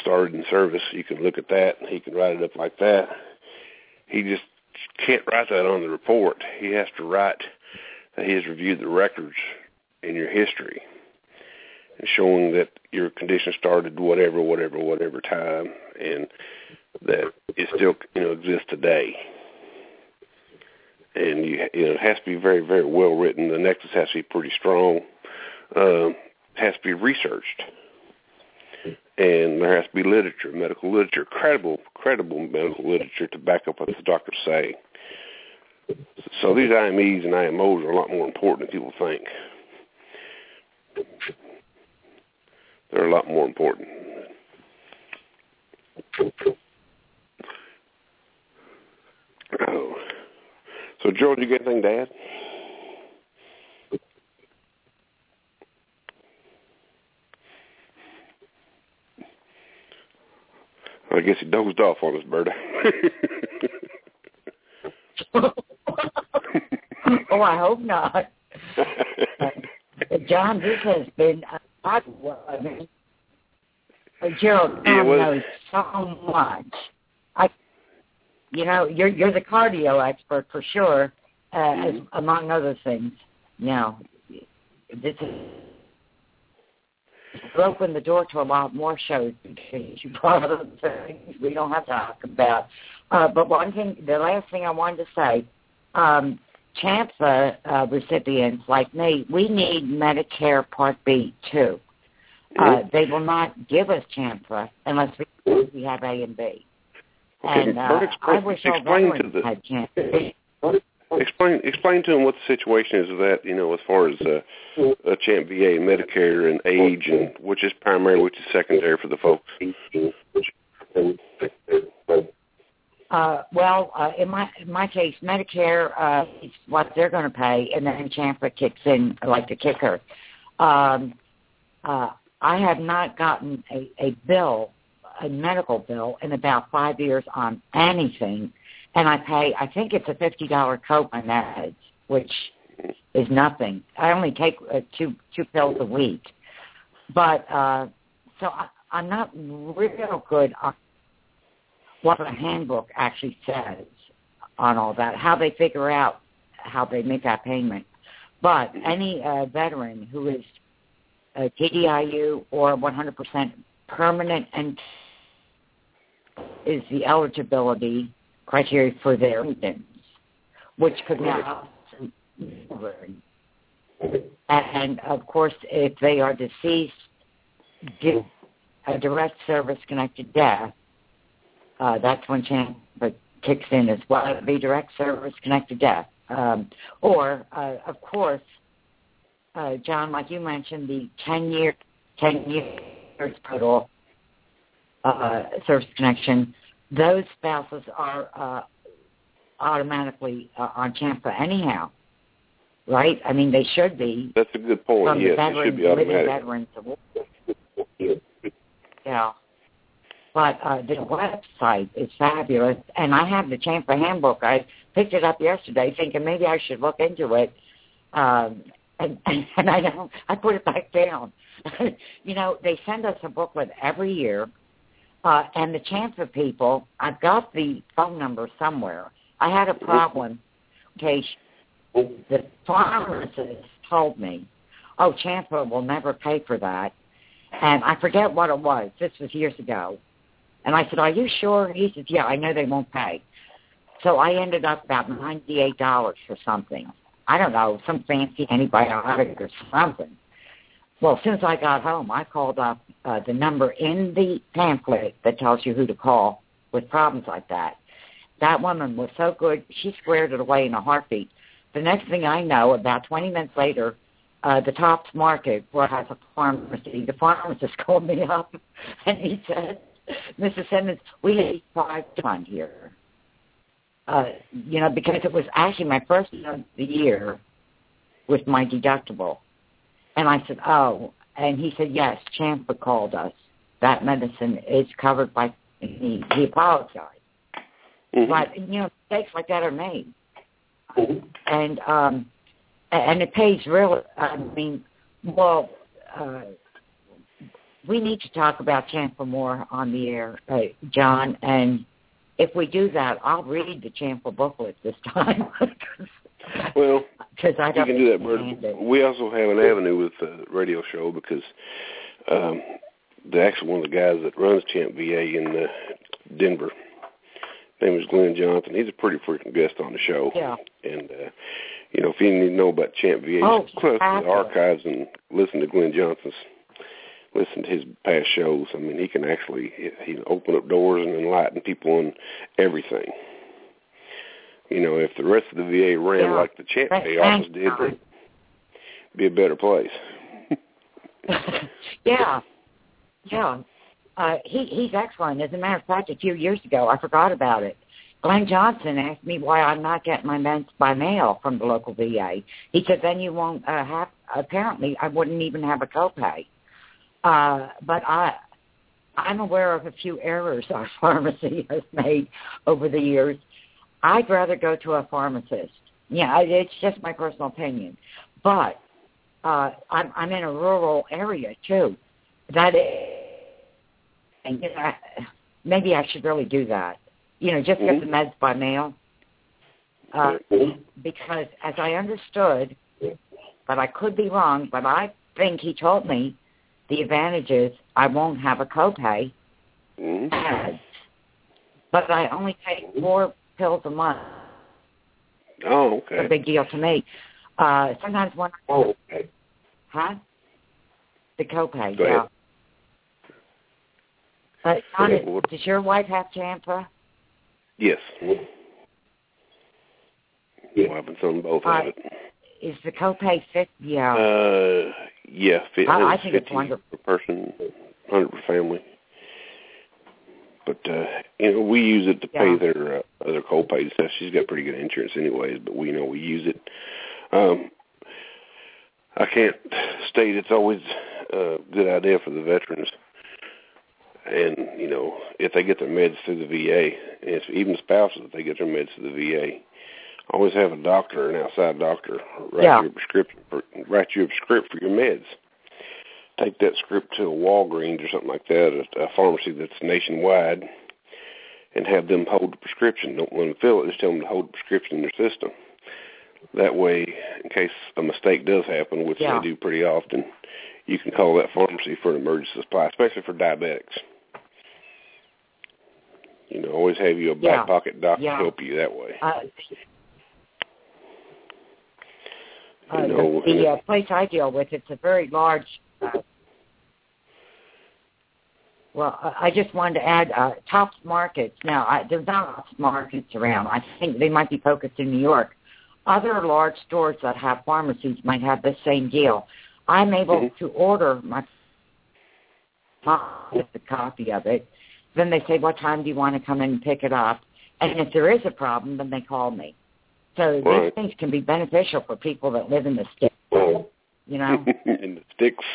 started in service. You can look at that, and he can write it up like that. He just can't write that on the report. He has to write that he has reviewed the records in your history and showing that your condition started whatever, whatever, whatever time and that it still, you know, exists today. And you, you know, it has to be very, very well written. The nexus has to be pretty strong. Um, it has to be researched. And there has to be literature, medical literature, credible, credible medical literature to back up what the doctors say. So these I M Es and I M Os are a lot more important than people think. They're a lot more important. Oh. So, Gerald, you got anything to add? I guess he dozed off on us, Berta. Oh, I hope not. John, this has been a lot of work. Gerald knows so much. I, you know, you're you're the cardio expert for sure, uh, mm-hmm. as, among other things. Now, this has opened the door to a lot more shows because you brought up things we don't have to talk about. Uh, but one thing, the last thing I wanted to say, um, CHAMPVA uh, recipients like me, we need Medicare Part B too. Uh, they will not give us CHAMPVA unless we, we have A and B. Okay, and uh, explain, I wish explain all veterans had CHAMPVA. Explain, explain to them what the situation is of that, you know, as far as uh, uh, CHAMPVA, Medicare, and age, and which is primary, which is secondary for the folks. Uh, well, uh, in my in my case, Medicare uh, is what they're going to pay, and then CHAMPVA kicks in like the kicker. Um, uh, I have not gotten a, a bill, a medical bill, in about five years on anything, and I pay, I think it's a fifty dollars copay meds, which is nothing. I only take uh, two two pills a week. But uh, so I, I'm not real good on what the handbook actually says on all that, how they figure out how they make that payment. But any uh, veteran who is a T D I U or one hundred percent permanent and is the eligibility criteria for their regions, which could now and of course if they are deceased due a direct service connected death, uh, that's when CHAMPVA kicks in as well. It would be direct service connected death, um, or uh, of course. Uh, John, like you mentioned, the ten-year, ten years total uh, service connection. Those spouses are uh, automatically uh, on CHAMPVA anyhow, right? I mean, they should be. That's a good point. Yes, the veterans, they should be automatic. Veterans. Yeah, but uh, the website is fabulous, and I have the CHAMPVA handbook. I picked it up yesterday, thinking maybe I should look into it. Um, And, and I don't, I put it back down. You know, they send us a booklet every year, uh, and the CHAMPVA people, I've got the phone number somewhere. I had a problem. Okay, the pharmacist told me, oh, CHAMPVA will never pay for that. And I forget what it was. This was years ago. And I said, are you sure? He said, yeah, I know they won't pay. So I ended up about ninety-eight dollars for something. I don't know, some fancy antibiotic or something. Well, as soon as I got home, I called up uh, the number in the pamphlet that tells you who to call with problems like that. That woman was so good, she squared it away in a heartbeat. The next thing I know, about twenty minutes later, uh, the Tops Market, where I have a pharmacy, the pharmacist called me up, and he said, Missus Simmons, we need five on here. Uh, you know, because it was actually my first of the year with my deductible. And I said, oh. And he said, yes, CHAMPVA called us. That medicine is covered by, he, he apologized. Mm-hmm. But, you know, mistakes like that are made. Mm-hmm. And um, and it pays real, I mean, well, uh, we need to talk about CHAMPVA more on the air, uh, John, and if we do that, I'll read the CHAMPVA booklet this time. Well, cause I you can do that, Bert. We also have an avenue with the radio show because um, the actual one of the guys that runs CHAMPVA in uh, Denver name is Glenn Johnson. He's a pretty frequent guest on the show. Yeah. And, uh, you know, if you need to know about CHAMPVA, oh, just close to the archives and listen to Glenn Johnson's, listen to his past shows. I mean, he can actually he can open up doors and enlighten people on everything. You know, if the rest of the V A ran yeah. like the CHAMPVA office did, it'd be a better place. yeah. Yeah. Uh, he, he's excellent. As a matter of fact, a few years ago, I forgot about it. Glenn Johnson asked me why I'm not getting my meds by mail from the local V A. He said, then you won't uh, have, apparently, I wouldn't even have a copay. Uh, but I, I'm aware of a few errors our pharmacy has made over the years. I'd rather go to a pharmacist. Yeah, it's just my personal opinion. But uh, I'm, I'm in a rural area, too. That is... And, you know, I, maybe I should really do that. You know, just mm-hmm. get the meds by mail. Uh, mm-hmm. Because as I understood, but I could be wrong, but I think he told me the advantage is I won't have a copay. Mm-hmm. Uh, but I only take four pills a month. Oh, okay. It's a big deal to me. Uh, sometimes when I... Oh, okay. Huh? The copay, Go yeah. ahead. But Thomas, does your wife have CHAMPVA? Yes. Yeah. Wife and son both uh, have it. Is the copay fit? Yeah. Uh, yeah. Fit, I, I think it's wonderful. Per person, one hundred per family. But uh, you know, we use it to yeah. pay their uh, other copays. She's got pretty good insurance, anyways. But we you know we use it. Um, I can't state it's always a good idea for the veterans. And, you know, if they get their meds through the V A, if even spouses, if they get their meds through the V A, always have a doctor, an outside doctor, write, yeah. you, a script for, write you a script for your meds. Take that script to a Walgreens or something like that, a, a pharmacy that's nationwide, and have them hold the prescription. Don't let them fill it. Just tell them to hold the prescription in their system. That way, in case a mistake does happen, which yeah. they do pretty often, you can call that pharmacy for an emergency supply, especially for diabetics. You know, always have you a back yeah. pocket doctor yeah. help you that way. Uh, you know, the the uh, place I deal with, it's a very large. Uh, well, I just wanted to add uh, Tops Markets. Now, I, there's not Tops Markets around. I think they might be focused in New York. Other large stores that have pharmacies might have the same deal. I'm able mm-hmm. to order my just a copy of it. Then they say, what time do you want to come in and pick it up? And if there is a problem, then they call me. So right. these things can be beneficial for people that live in the sticks, oh. you know? In the sticks.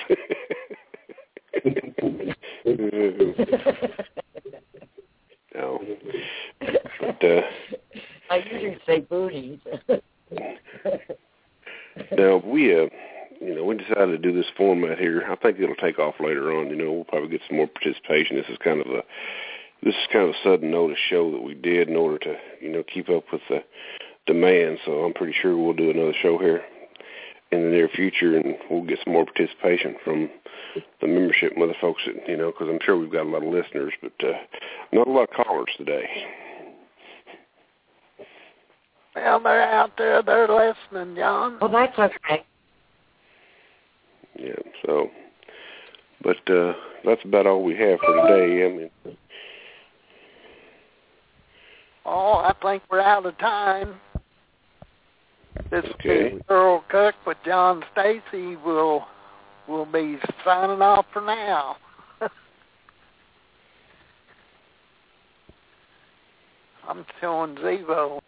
No. But, uh, I usually say booties. Now, we... Uh, You know, we decided to do this format here. I think it'll take off later on. You know, we'll probably get some more participation. This is kind of a this is kind of a sudden notice show that we did in order to you know keep up with the demand. So I'm pretty sure we'll do another show here in the near future, and we'll get some more participation from the membership and other folks. That, you know, because I'm sure we've got a lot of listeners, but uh, not a lot of callers today. Well, they're out there. They're listening, John. Well, that's okay. Yeah, so, but uh, that's about all we have for today. I mean, oh, I think we're out of time. This okay. is Gerald Cook with John Stacy. We'll we'll be signing off for now. I'm showing Zevo.